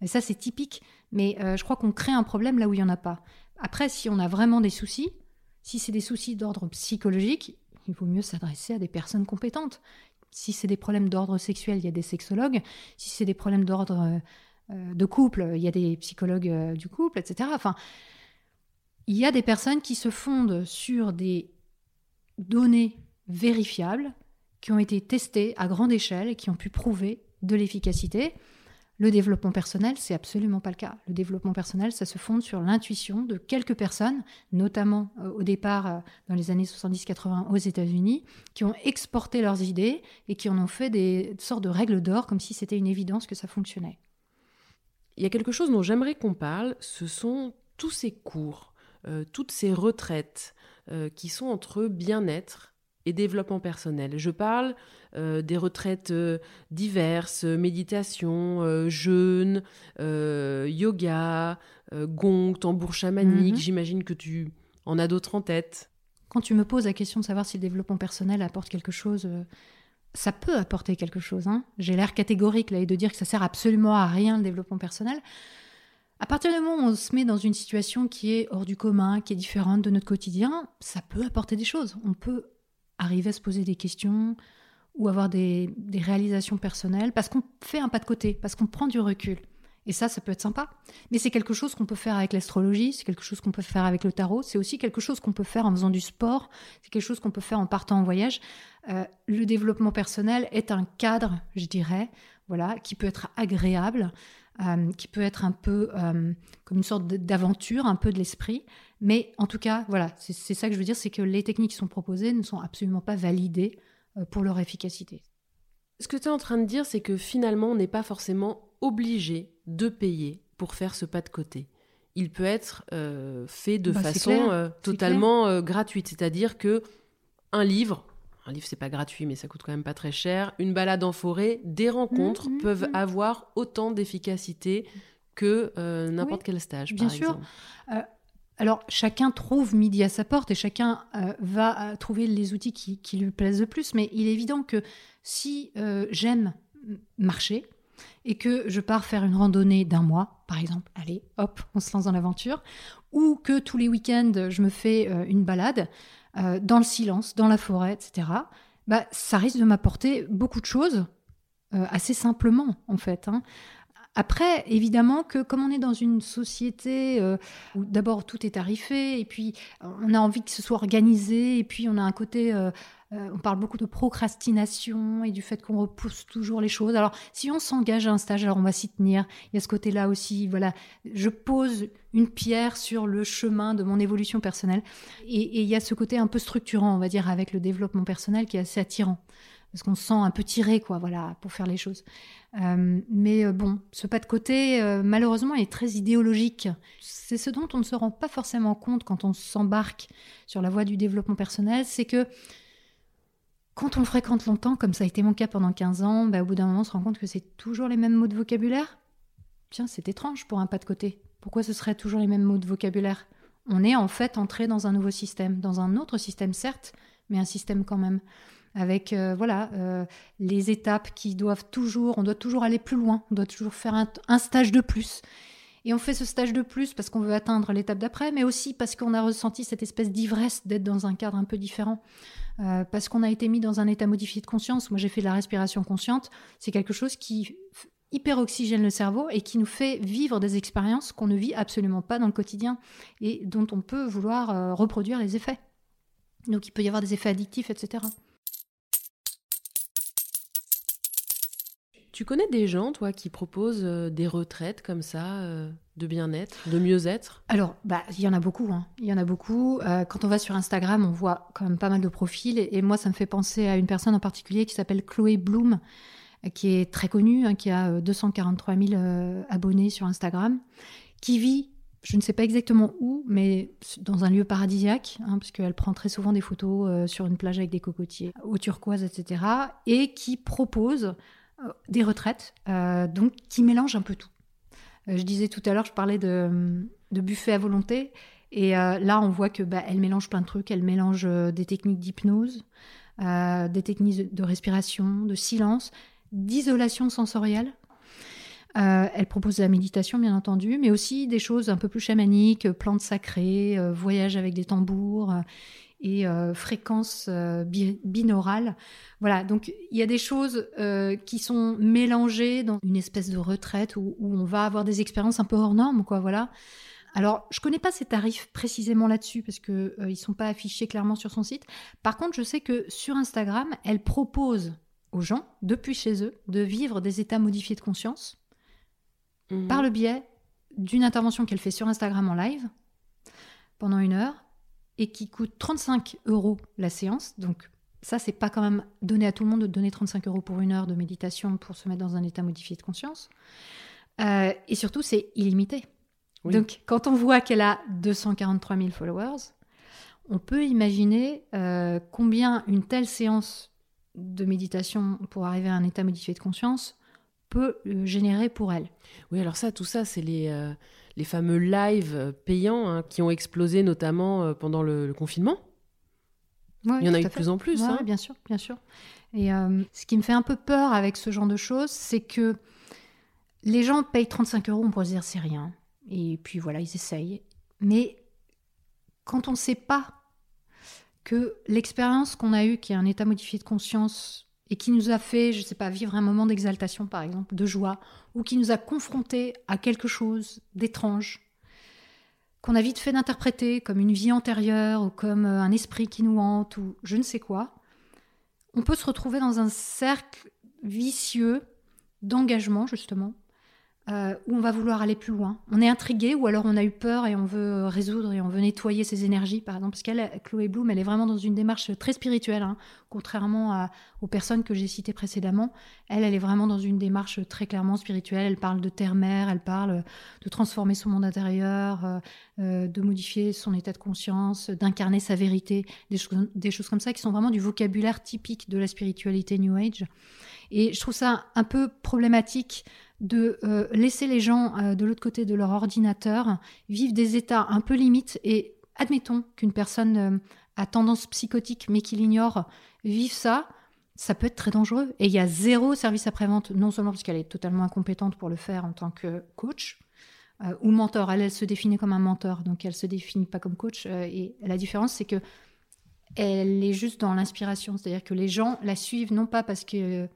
Et ça, c'est typique. Mais je crois qu'on crée un problème là où il n'y en a pas. Après, si on a vraiment des soucis, si c'est des soucis d'ordre psychologique, il vaut mieux s'adresser à des personnes compétentes. Si c'est des problèmes d'ordre sexuel, il y a des sexologues. Si c'est des problèmes d'ordre de couple, il y a des psychologues du couple, etc. Enfin... il y a des personnes qui se fondent sur des données vérifiables qui ont été testées à grande échelle et qui ont pu prouver de l'efficacité. Le développement personnel, c'est absolument pas le cas. Le développement personnel, ça se fonde sur l'intuition de quelques personnes, notamment au départ dans les années 70-80 aux États-Unis, qui ont exporté leurs idées et qui en ont fait des sortes de règles d'or, comme si c'était une évidence que ça fonctionnait. Il y a quelque chose dont j'aimerais qu'on parle, ce sont tous ces cours. Toutes ces retraites qui sont entre bien-être et développement personnel. Je parle des retraites diverses, méditation, jeûne, yoga, gong, tambour chamanique. J'imagine que tu en as d'autres en tête. Quand tu me poses la question de savoir si le développement personnel apporte quelque chose ça peut apporter quelque chose. Hein. J'ai l'air catégorique là, et de dire que ça sert absolument à rien le développement personnel. À partir du moment où on se met dans une situation qui est hors du commun, qui est différente de notre quotidien, ça peut apporter des choses. On peut arriver à se poser des questions ou avoir des réalisations personnelles parce qu'on fait un pas de côté, parce qu'on prend du recul. Et ça, ça peut être sympa. Mais c'est quelque chose qu'on peut faire avec l'astrologie, c'est quelque chose qu'on peut faire avec le tarot, c'est aussi quelque chose qu'on peut faire en faisant du sport, c'est quelque chose qu'on peut faire en partant en voyage. Le développement personnel est un cadre, je dirais, voilà, qui peut être agréable, qui peut être un peu comme une sorte d'aventure, un peu de l'esprit. Mais en tout cas, voilà, c'est ça que je veux dire, c'est que les techniques qui sont proposées ne sont absolument pas validées pour leur efficacité. Ce que tu es en train de dire, c'est que finalement, on n'est pas forcément obligé de payer pour faire ce pas de côté. Il peut être fait de façon totalement gratuite. C'est-à-dire que un livre, c'est pas gratuit, mais ça coûte quand même pas très cher, une balade en forêt, des rencontres peuvent avoir autant d'efficacité que n'importe quel stage, par exemple. Bien sûr. Alors, chacun trouve midi à sa porte et chacun va trouver les outils qui lui plaisent le plus. Mais il est évident que si j'aime marcher, et que je pars faire une randonnée d'1 mois, par exemple, allez, hop, on se lance dans l'aventure, ou que tous les week-ends, je me fais une balade dans le silence, dans la forêt, etc., bah, ça risque de m'apporter beaucoup de choses, assez simplement, en fait, hein. Après, évidemment que comme on est dans une société où d'abord tout est tarifé, et puis on a envie que ce soit organisé, et puis on a un côté... on parle beaucoup de procrastination et du fait qu'on repousse toujours les choses. Alors, si on s'engage à un stage, alors on va s'y tenir. Il y a ce côté-là aussi, voilà. Je pose une pierre sur le chemin de mon évolution personnelle. Et il y a ce côté un peu structurant, on va dire, avec le développement personnel qui est assez attirant. Parce qu'on se sent un peu tiré, quoi, voilà, pour faire les choses. Mais bon, ce pas de côté, malheureusement, il est très idéologique. C'est ce dont on ne se rend pas forcément compte quand on s'embarque sur la voie du développement personnel, c'est que quand on le fréquente longtemps, comme ça a été mon cas pendant 15 ans, bah, au bout d'un moment, on se rend compte que c'est toujours les mêmes mots de vocabulaire. Tiens, c'est étrange pour un pas de côté. Pourquoi ce serait toujours les mêmes mots de vocabulaire ? On est en fait entré dans un nouveau système, dans un autre système certes, mais un système quand même, avec les étapes qui doivent toujours... On doit toujours aller plus loin, on doit toujours faire un stage de plus. Et on fait ce stage de plus parce qu'on veut atteindre l'étape d'après, mais aussi parce qu'on a ressenti cette espèce d'ivresse d'être dans un cadre un peu différent. Parce qu'on a été mis dans un état modifié de conscience. Moi, j'ai fait de la respiration consciente. C'est quelque chose qui hyperoxygène le cerveau et qui nous fait vivre des expériences qu'on ne vit absolument pas dans le quotidien et dont on peut vouloir reproduire les effets. Donc, il peut y avoir des effets addictifs, etc. Tu connais des gens, toi, qui proposent des retraites comme ça, de bien-être, de mieux-être ? Alors, bah, il y en a beaucoup. Hein. Il y en a beaucoup. Quand on va sur Instagram, on voit quand même pas mal de profils. Et moi, ça me fait penser à une personne en particulier qui s'appelle Chloé Bloom, qui est très connue, hein, qui a 243 000 abonnés sur Instagram, qui vit, je ne sais pas exactement où, mais dans un lieu paradisiaque, hein, parce qu'elle prend très souvent des photos sur une plage avec des cocotiers, eau turquoise, etc., et qui propose... des retraites, donc qui mélangent un peu tout. Je disais tout à l'heure, je parlais de buffet à volonté, et là on voit que bah, elle mélange plein de trucs, elle mélange des techniques d'hypnose, des techniques de respiration, de silence, d'isolation sensorielle. Elle propose de la méditation, bien entendu, mais aussi des choses un peu plus chamaniques, plantes sacrées, voyages avec des tambours... et fréquences binaurales. Voilà, donc il y a des choses qui sont mélangées dans une espèce de retraite où on va avoir des expériences un peu hors normes, quoi, voilà. Alors, je ne connais pas ces tarifs précisément là-dessus, parce qu'ils ne sont pas affichés clairement sur son site. Par contre, je sais que sur Instagram, elle propose aux gens, depuis chez eux, de vivre des états modifiés de conscience par le biais d'une intervention qu'elle fait sur Instagram en live, pendant 1 heure, et qui coûte 35 € la séance. Donc ça, c'est pas quand même donné à tout le monde de donner 35 € pour 1 heure de méditation pour se mettre dans un état modifié de conscience. Et surtout, c'est illimité. Oui. Donc quand on voit qu'elle a 243 000 followers, on peut imaginer combien une telle séance de méditation pour arriver à un état modifié de conscience peut générer pour elle. Oui, alors ça, tout ça, c'est les fameux lives payants, hein, qui ont explosé notamment pendant le confinement. Ouais, il y en a eu de plus en plus. Oui, hein. Bien sûr, bien sûr. Et ce qui me fait un peu peur avec ce genre de choses, c'est que les gens payent 35 €, on pourrait se dire c'est rien. Et puis voilà, ils essayent. Mais quand on ne sait pas que l'expérience qu'on a eue, qui est un état modifié de conscience et qui nous a fait, je ne sais pas, vivre un moment d'exaltation par exemple, de joie, ou qui nous a confrontés à quelque chose d'étrange, qu'on a vite fait d'interpréter comme une vie antérieure ou comme un esprit qui nous hante ou je ne sais quoi, on peut se retrouver dans un cercle vicieux d'engagement justement, où on va vouloir aller plus loin. On est intrigué ou alors on a eu peur et on veut résoudre et on veut nettoyer ses énergies, par exemple. Parce qu'elle, Chloé Bloom, elle est vraiment dans une démarche très spirituelle, hein, contrairement aux personnes que j'ai citées précédemment. Elle est vraiment dans une démarche très clairement spirituelle. Elle parle de terre-mère, elle parle de transformer son monde intérieur, de modifier son état de conscience, d'incarner sa vérité, des choses comme ça qui sont vraiment du vocabulaire typique de la spiritualité New Age. Et je trouve ça un peu problématique de laisser les gens de l'autre côté de leur ordinateur vivre des états un peu limites. Et admettons qu'une personne à tendance psychotique, mais qui l'ignore, vive ça, ça peut être très dangereux. Et il y a zéro service après-vente, non seulement parce qu'elle est totalement incompétente pour le faire en tant que coach ou mentor. Elle se définit comme un mentor, donc elle ne se définit pas comme coach. Et la différence, c'est que elle est juste dans l'inspiration. C'est-à-dire que les gens la suivent, non pas parce que...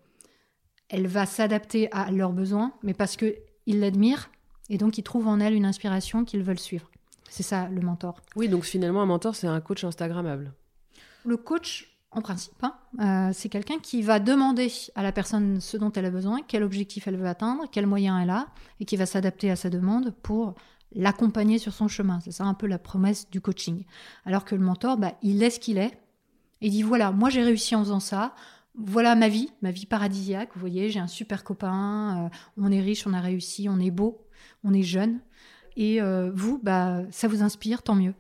elle va s'adapter à leurs besoins, mais parce qu'ils l'admirent et donc ils trouvent en elle une inspiration qu'ils veulent suivre. C'est ça, le mentor. Oui, donc finalement, un mentor, c'est un coach Instagrammable. Le coach, en principe, c'est quelqu'un qui va demander à la personne ce dont elle a besoin, quel objectif elle veut atteindre, quels moyens elle a, et qui va s'adapter à sa demande pour l'accompagner sur son chemin. C'est ça un peu la promesse du coaching. Alors que le mentor, il est ce qu'il est et dit « Voilà, moi j'ai réussi en faisant ça ». Voilà ma vie paradisiaque, vous voyez, j'ai un super copain, on est riche, on a réussi, on est beau, on est jeune. Et vous, ça vous inspire, tant mieux.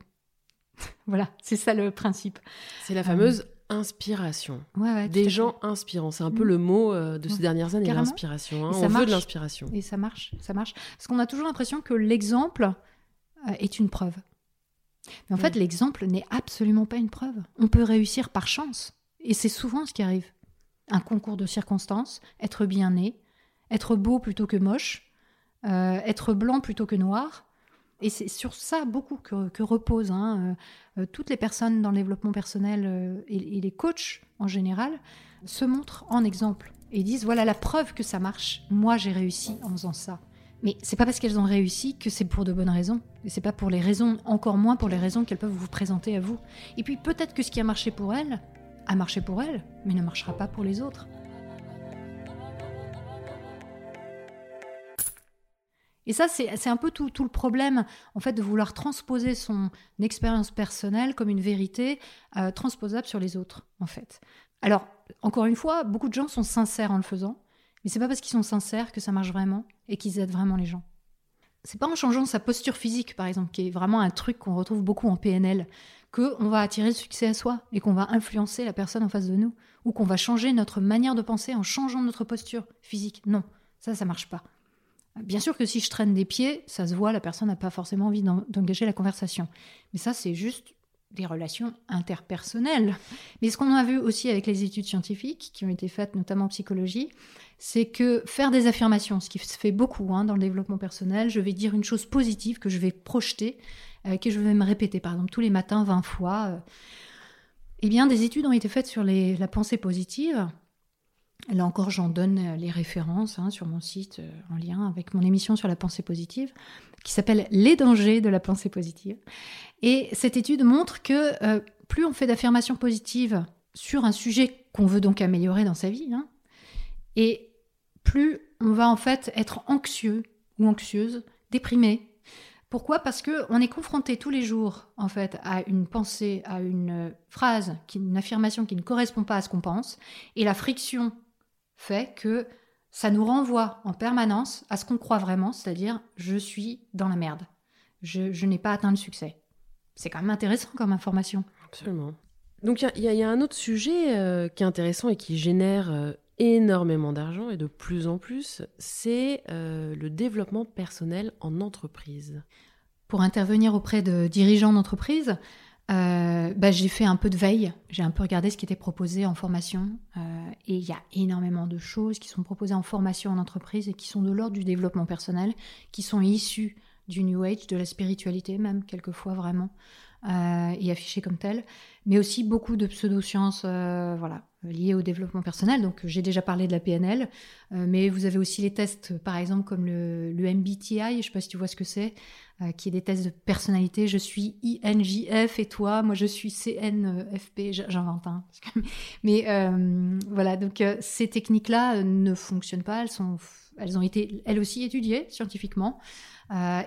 Voilà, c'est ça le principe. C'est la fameuse inspiration. Ouais, des gens inspirants, c'est un peu le mot de ces dernières années, carrément. L'inspiration. Hein, on veut de l'inspiration. Et ça marche. Parce qu'on a toujours l'impression que l'exemple est une preuve. Mais en fait, l'exemple n'est absolument pas une preuve. On peut réussir par chance. Et c'est souvent ce qui arrive. Un concours de circonstances, être bien né, être beau plutôt que moche, être blanc plutôt que noir. Et c'est sur ça beaucoup que reposent toutes les personnes dans le développement personnel et les coachs en général se montrent en exemple et disent voilà la preuve que ça marche, moi j'ai réussi en faisant ça. Mais c'est pas parce qu'elles ont réussi que c'est pour de bonnes raisons. Et c'est pas pour les raisons, encore moins pour les raisons qu'elles peuvent vous présenter à vous. Et puis peut-être que ce qui a marché pour elles a marché pour elle, mais ne marchera pas pour les autres. Et ça, c'est un peu tout le problème, en fait, de vouloir transposer son expérience personnelle comme une vérité transposable sur les autres, en fait. Alors, encore une fois, beaucoup de gens sont sincères en le faisant, mais c'est pas parce qu'ils sont sincères que ça marche vraiment et qu'ils aident vraiment les gens. C'est pas en changeant sa posture physique, par exemple, qui est vraiment un truc qu'on retrouve beaucoup en PNL, qu'on va attirer le succès à soi et qu'on va influencer la personne en face de nous, ou qu'on va changer notre manière de penser en changeant notre posture physique. Non, ça marche pas. Bien sûr que si je traîne des pieds, ça se voit, la personne n'a pas forcément envie d'engager la conversation. Mais ça, c'est juste des relations interpersonnelles. Mais ce qu'on a vu aussi avec les études scientifiques qui ont été faites, notamment en psychologie, c'est que faire des affirmations, ce qui se fait beaucoup dans le développement personnel, je vais dire une chose positive que je vais projeter, que je vais me répéter, par exemple, tous les matins 20 fois. Eh bien, des études ont été faites sur la pensée positive. Là encore, j'en donne les références sur mon site, en lien avec mon émission sur la pensée positive, qui s'appelle « Les dangers de la pensée positive ». Et cette étude montre que plus on fait d'affirmations positives sur un sujet qu'on veut donc améliorer dans sa vie, et plus on va en fait être anxieux ou anxieuse, déprimé. Pourquoi ? Parce qu'on est confronté tous les jours en fait, à une pensée, à une phrase, une affirmation qui ne correspond pas à ce qu'on pense, et la friction fait que ça nous renvoie en permanence à ce qu'on croit vraiment, c'est-à-dire « je suis dans la merde, je n'ai pas atteint le succès ». C'est quand même intéressant comme information. Absolument. Donc il y a un autre sujet qui est intéressant et qui génère énormément d'argent et de plus en plus, c'est le développement personnel en entreprise. Pour intervenir auprès de dirigeants d'entreprise, J'ai fait un peu de veille, j'ai un peu regardé ce qui était proposé en formation et il y a énormément de choses qui sont proposées en formation en entreprise et qui sont de l'ordre du développement personnel, qui sont issues du New Age, de la spiritualité même, quelquefois vraiment, et affichées comme telles, mais aussi beaucoup de pseudo-sciences liées au développement personnel. Donc j'ai déjà parlé de la PNL, mais vous avez aussi les tests, par exemple comme le MBTI, je ne sais pas si tu vois ce que c'est, qui est des tests de personnalité. Je suis INJF et toi, moi je suis CNFP, j'invente un. Mais ces techniques-là ne fonctionnent pas, elles ont été elles aussi étudiées scientifiquement.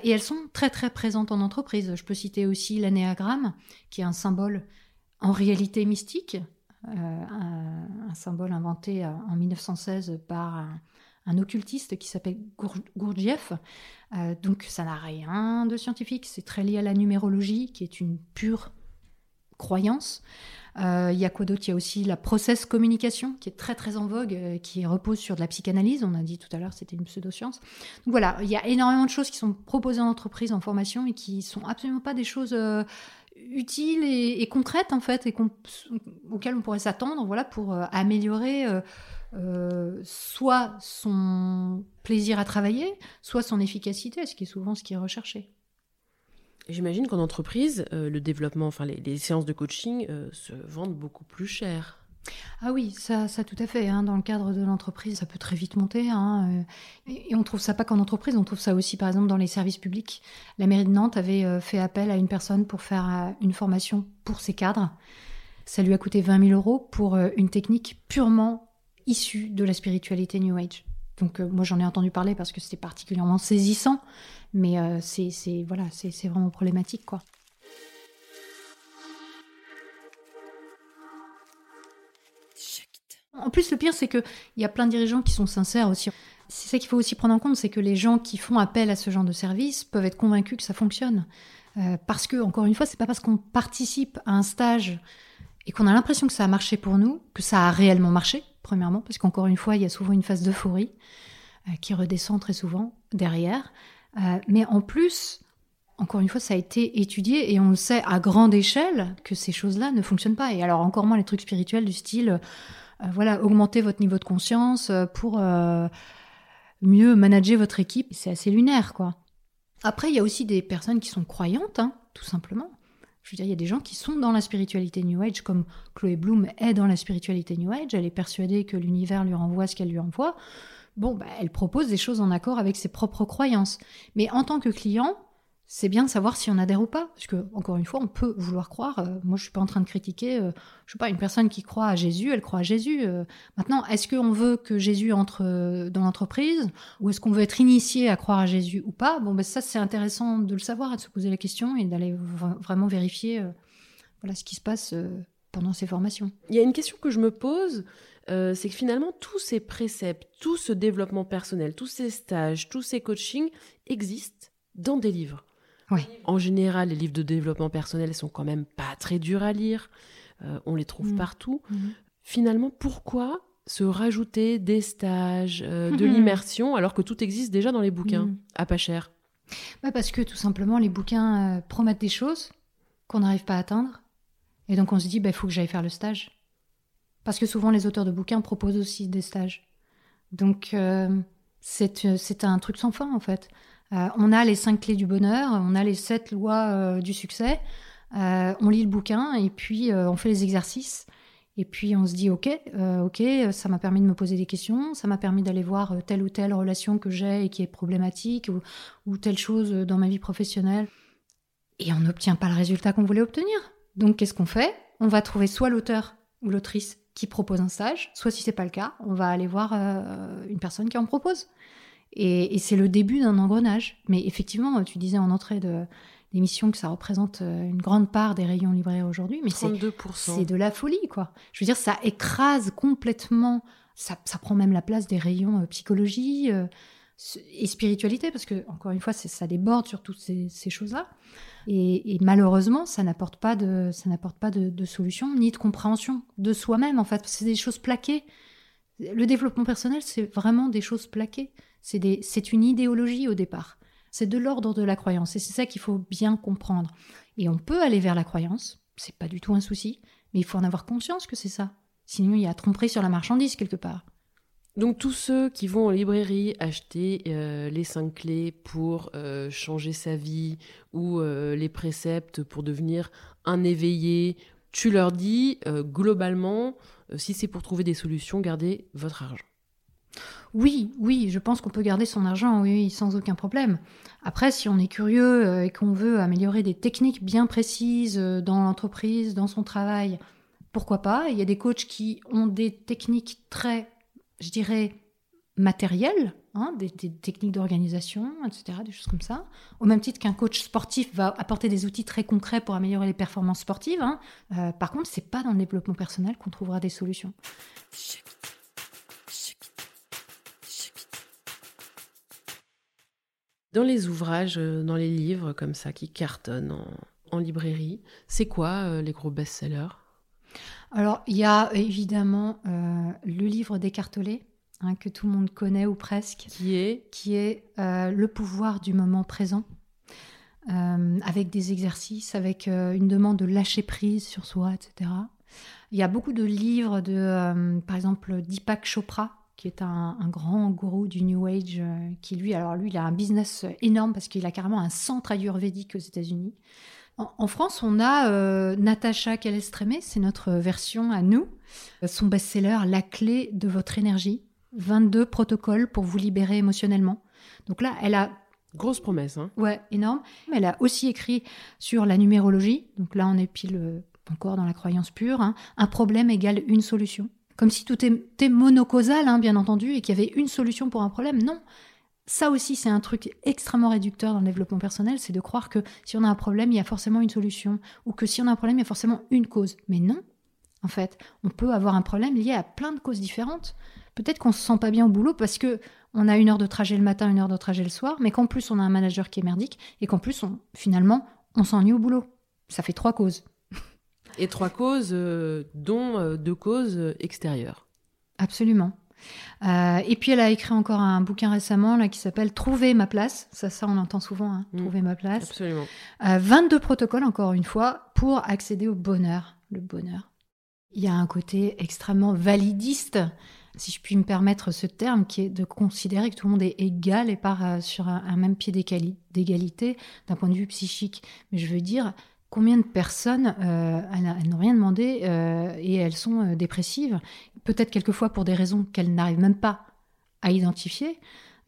Et elles sont très très présentes en entreprise. Je peux citer aussi l'anéagramme, qui est un symbole en réalité mystique, un symbole inventé en 1916 par un occultiste qui s'appelle Gurdjieff. Donc ça n'a rien de scientifique, c'est très lié à la numérologie, qui est une pure croyance. Il y a quoi d'autre? Il y a aussi la process communication qui est très très en vogue, qui repose sur de la psychanalyse. On a dit tout à l'heure c'était une pseudo-science. Donc voilà, il y a énormément de choses qui sont proposées en entreprise, en formation, et qui sont absolument pas des choses utiles et concrètes en fait, et auxquelles on pourrait s'attendre, pour améliorer soit son plaisir à travailler, soit son efficacité, ce qui est souvent ce qui est recherché. J'imagine qu'en entreprise, le développement, les séances de coaching se vendent beaucoup plus cher. Ah oui, ça tout à fait. Dans le cadre de l'entreprise, ça peut très vite monter. Et on ne trouve ça pas qu'en entreprise, on trouve ça aussi, par exemple, dans les services publics. La mairie de Nantes avait fait appel à une personne pour faire une formation pour ses cadres. Ça lui a coûté 20 000 euros pour une technique purement issue de la spiritualité New Age. Donc moi j'en ai entendu parler parce que c'était particulièrement saisissant, mais c'est vraiment problématique quoi. En plus le pire c'est que il y a plein de dirigeants qui sont sincères aussi. C'est ça qu'il faut aussi prendre en compte, c'est que les gens qui font appel à ce genre de service peuvent être convaincus que ça fonctionne, parce que encore une fois c'est pas parce qu'on participe à un stage et qu'on a l'impression que ça a marché pour nous que ça a réellement marché. Premièrement, parce qu'encore une fois, il y a souvent une phase d'euphorie qui redescend très souvent derrière. Mais en plus, encore une fois, ça a été étudié et on le sait à grande échelle que ces choses-là ne fonctionnent pas. Et alors encore moins les trucs spirituels du style augmenter votre niveau de conscience pour mieux manager votre équipe. C'est assez lunaire, quoi. Après, il y a aussi des personnes qui sont croyantes, tout simplement. Je veux dire, il y a des gens qui sont dans la spiritualité New Age, comme Chloé Bloom est dans la spiritualité New Age. Elle est persuadée que l'univers lui renvoie ce qu'elle lui envoie. Elle propose des choses en accord avec ses propres croyances. Mais en tant que client, c'est bien de savoir si on adhère ou pas. Parce que, encore une fois, on peut vouloir croire. Moi, je ne suis pas en train de critiquer. Je ne suis pas une personne qui croit à Jésus, elle croit à Jésus. Maintenant, est-ce qu'on veut que Jésus entre dans l'entreprise? Ou est-ce qu'on veut être initié à croire à Jésus ou pas? Ça, c'est intéressant de le savoir et de se poser la question et d'aller vraiment vérifier ce qui se passe pendant ces formations. Il y a une question que je me pose, c'est que finalement, tous ces préceptes, tout ce développement personnel, tous ces stages, tous ces coachings existent dans des livres. Oui. En général, les livres de développement personnel sont quand même pas très durs à lire. On les trouve partout. Mmh. Finalement, pourquoi se rajouter des stages, de l'immersion, alors que tout existe déjà dans les bouquins, à pas cher? Parce que tout simplement, les bouquins promettent des choses qu'on n'arrive pas à atteindre. Et donc on se dit, faut que j'aille faire le stage. Parce que souvent, les auteurs de bouquins proposent aussi des stages. Donc c'est un truc sans fin, en fait. On a les 5 clés du bonheur, on a les 7 lois du succès, on lit le bouquin et puis on fait les exercices et puis on se dit ok, ça m'a permis de me poser des questions, ça m'a permis d'aller voir telle ou telle relation que j'ai et qui est problématique ou telle chose dans ma vie professionnelle, et on n'obtient pas le résultat qu'on voulait obtenir. Donc qu'est-ce qu'on fait? On va trouver soit l'auteur ou l'autrice qui propose un stage, soit si c'est pas le cas, on va aller voir une personne qui en propose. Et c'est le début d'un engrenage. Mais effectivement, tu disais en entrée de l'émission que ça représente une grande part des rayons libraires aujourd'hui. Mais 32%. C'est de la folie, quoi. Je veux dire, ça écrase complètement, ça prend même la place des rayons psychologie et spiritualité, parce que, encore une fois, ça déborde sur toutes ces choses-là. Et malheureusement, ça n'apporte pas de solution, ni de compréhension de soi-même, en fait. C'est des choses plaquées. Le développement personnel, c'est vraiment des choses plaquées. C'est une idéologie au départ. C'est de l'ordre de la croyance. Et c'est ça qu'il faut bien comprendre. Et on peut aller vers la croyance. c'est pas du tout un souci, mais il faut en avoir conscience que c'est ça. Sinon, il y a tromperie sur la marchandise quelque part. Donc tous ceux qui vont en librairie acheter les 5 clés pour changer sa vie ou les préceptes pour devenir un éveillé, tu leur dis globalement, si c'est pour trouver des solutions, gardez votre argent. Oui, je pense qu'on peut garder son argent, oui, sans aucun problème. Après, si on est curieux et qu'on veut améliorer des techniques bien précises dans l'entreprise, dans son travail, pourquoi pas ? Il y a des coachs qui ont des techniques très, je dirais, matérielles, hein, des techniques d'organisation, etc., des choses comme ça. Au même titre qu'un coach sportif va apporter des outils très concrets pour améliorer les performances sportives, hein. Par contre, c'est pas dans le développement personnel qu'on trouvera des solutions. Dans les ouvrages, dans les livres comme ça qui cartonnent en librairie, c'est quoi les gros best-sellers ? Alors, il y a évidemment le livre d'Écartolé, hein, que tout le monde connaît ou presque, qui est le pouvoir du moment présent, avec des exercices, avec une demande de lâcher prise sur soi, etc. Il y a beaucoup de livres de, par exemple, Deepak Chopra, qui est un grand gourou du New Age, qui lui, il a un business énorme parce qu'il a carrément un centre ayurvédique aux États-Unis. En France, on a Natacha Calestrémé, c'est notre version à nous. Son best-seller, La clé de votre énergie, 22 protocoles pour vous libérer émotionnellement. Donc là, elle a... Grosse promesse, hein ? Ouais, énorme. Elle a aussi écrit sur la numérologie. Donc là, on est pile encore dans la croyance pure, hein. Un problème égale une solution. Comme si tout était monocausal, hein, bien entendu, et qu'il y avait une solution pour un problème. Non, ça aussi, c'est un truc extrêmement réducteur dans le développement personnel, c'est de croire que si on a un problème, il y a forcément une solution, ou que si on a un problème, il y a forcément une cause. Mais non, en fait, on peut avoir un problème lié à plein de causes différentes. Peut-être qu'on ne se sent pas bien au boulot parce qu'on a une heure de trajet le matin, une heure de trajet le soir, mais qu'en plus, on a un manager qui est merdique, et qu'en plus, on s'ennuie au boulot. Ça fait 3 causes. Et 3 causes, dont 2 causes extérieures. Absolument. Et puis, elle a écrit encore un bouquin récemment là, qui s'appelle « Trouver ma place ». Ça, on entend souvent, hein, « Trouver ma place ». Absolument. 22 protocoles, encore une fois, pour accéder au bonheur. Le bonheur. Il y a un côté extrêmement validiste, si je puis me permettre ce terme, qui est de considérer que tout le monde est égal et part sur un même pied d'égalité d'un point de vue psychique. Mais je veux dire... Combien de personnes, elles n'ont rien demandé et elles sont dépressives, peut-être quelquefois pour des raisons qu'elles n'arrivent même pas à identifier.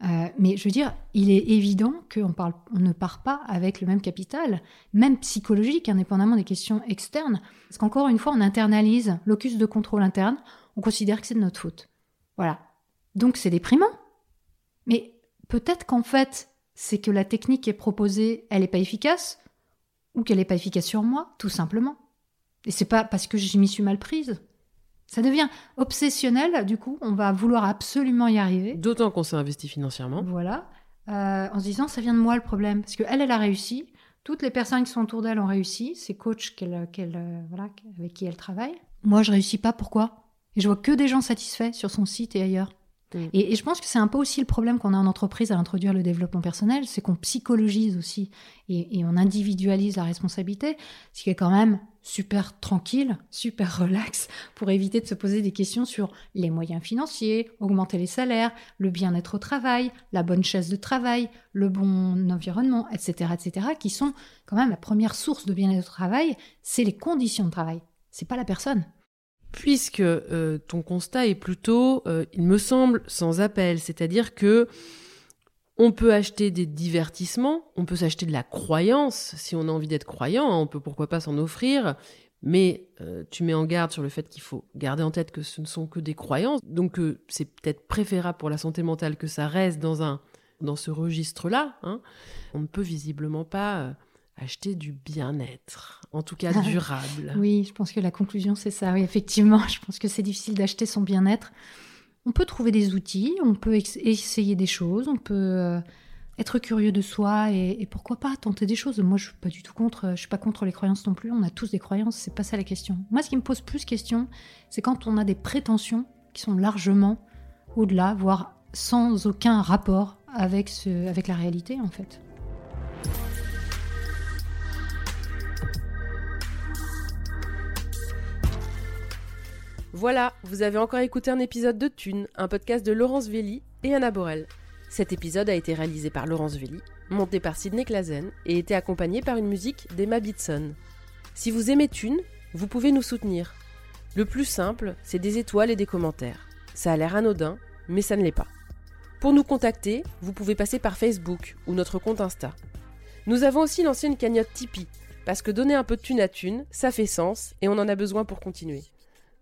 Mais je veux dire, il est évident qu'on ne part pas avec le même capital, même psychologique, indépendamment des questions externes. Parce qu'encore une fois, on internalise l'ocus de contrôle interne, on considère que c'est de notre faute. Voilà. Donc c'est déprimant. Mais peut-être qu'en fait, c'est que la technique qui est proposée, elle n'est pas efficace, ou qu'elle n'est pas efficace sur moi, tout simplement. Et c'est pas parce que je m'y suis mal prise. Ça devient obsessionnel, du coup, on va vouloir absolument y arriver. D'autant qu'on s'est investi financièrement. Voilà, en se disant, ça vient de moi le problème, parce qu'elle a réussi, toutes les personnes qui sont autour d'elle ont réussi, ces coachs avec qui elle travaille. Moi, je réussis pas, pourquoi ? Et je vois que des gens satisfaits sur son site et ailleurs. Et je pense que c'est un peu aussi le problème qu'on a en entreprise à introduire le développement personnel, c'est qu'on psychologise aussi et on individualise la responsabilité, ce qui est quand même super tranquille, super relax, pour éviter de se poser des questions sur les moyens financiers, augmenter les salaires, le bien-être au travail, la bonne chaise de travail, le bon environnement, etc., qui sont quand même la première source de bien-être au travail, c'est les conditions de travail, c'est pas la personne. Puisque ton constat est plutôt, il me semble, sans appel, c'est-à-dire que on peut acheter des divertissements, on peut s'acheter de la croyance, si on a envie d'être croyant, hein, on peut pourquoi pas s'en offrir, mais tu mets en garde sur le fait qu'il faut garder en tête que ce ne sont que des croyances, donc c'est peut-être préférable pour la santé mentale que ça reste dans ce registre-là, hein. On ne peut visiblement pas... acheter du bien-être, en tout cas durable. Oui, je pense que la conclusion, c'est ça. Oui, effectivement, je pense que c'est difficile d'acheter son bien-être. On peut trouver des outils, on peut essayer des choses, on peut être curieux de soi et pourquoi pas tenter des choses. Moi, je ne suis pas du tout contre, je suis pas contre les croyances non plus. On a tous des croyances, c'est pas ça la question. Moi, ce qui me pose plus question, c'est quand on a des prétentions qui sont largement au-delà, voire sans aucun rapport avec la réalité, en fait. Voilà, vous avez encore écouté un épisode de Thune, un podcast de Laurence Velli et Anna Borel. Cet épisode a été réalisé par Laurence Velli, monté par Sidney Clazen et était accompagné par une musique d'Emma Bitson. Si vous aimez Thune, vous pouvez nous soutenir. Le plus simple, c'est des étoiles et des commentaires. Ça a l'air anodin, mais ça ne l'est pas. Pour nous contacter, vous pouvez passer par Facebook ou notre compte Insta. Nous avons aussi lancé une cagnotte Tipeee, parce que donner un peu de thune à thune, ça fait sens et on en a besoin pour continuer.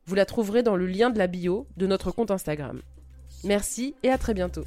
Vous la trouverez dans le lien de la bio de notre compte Instagram. Merci et à très bientôt.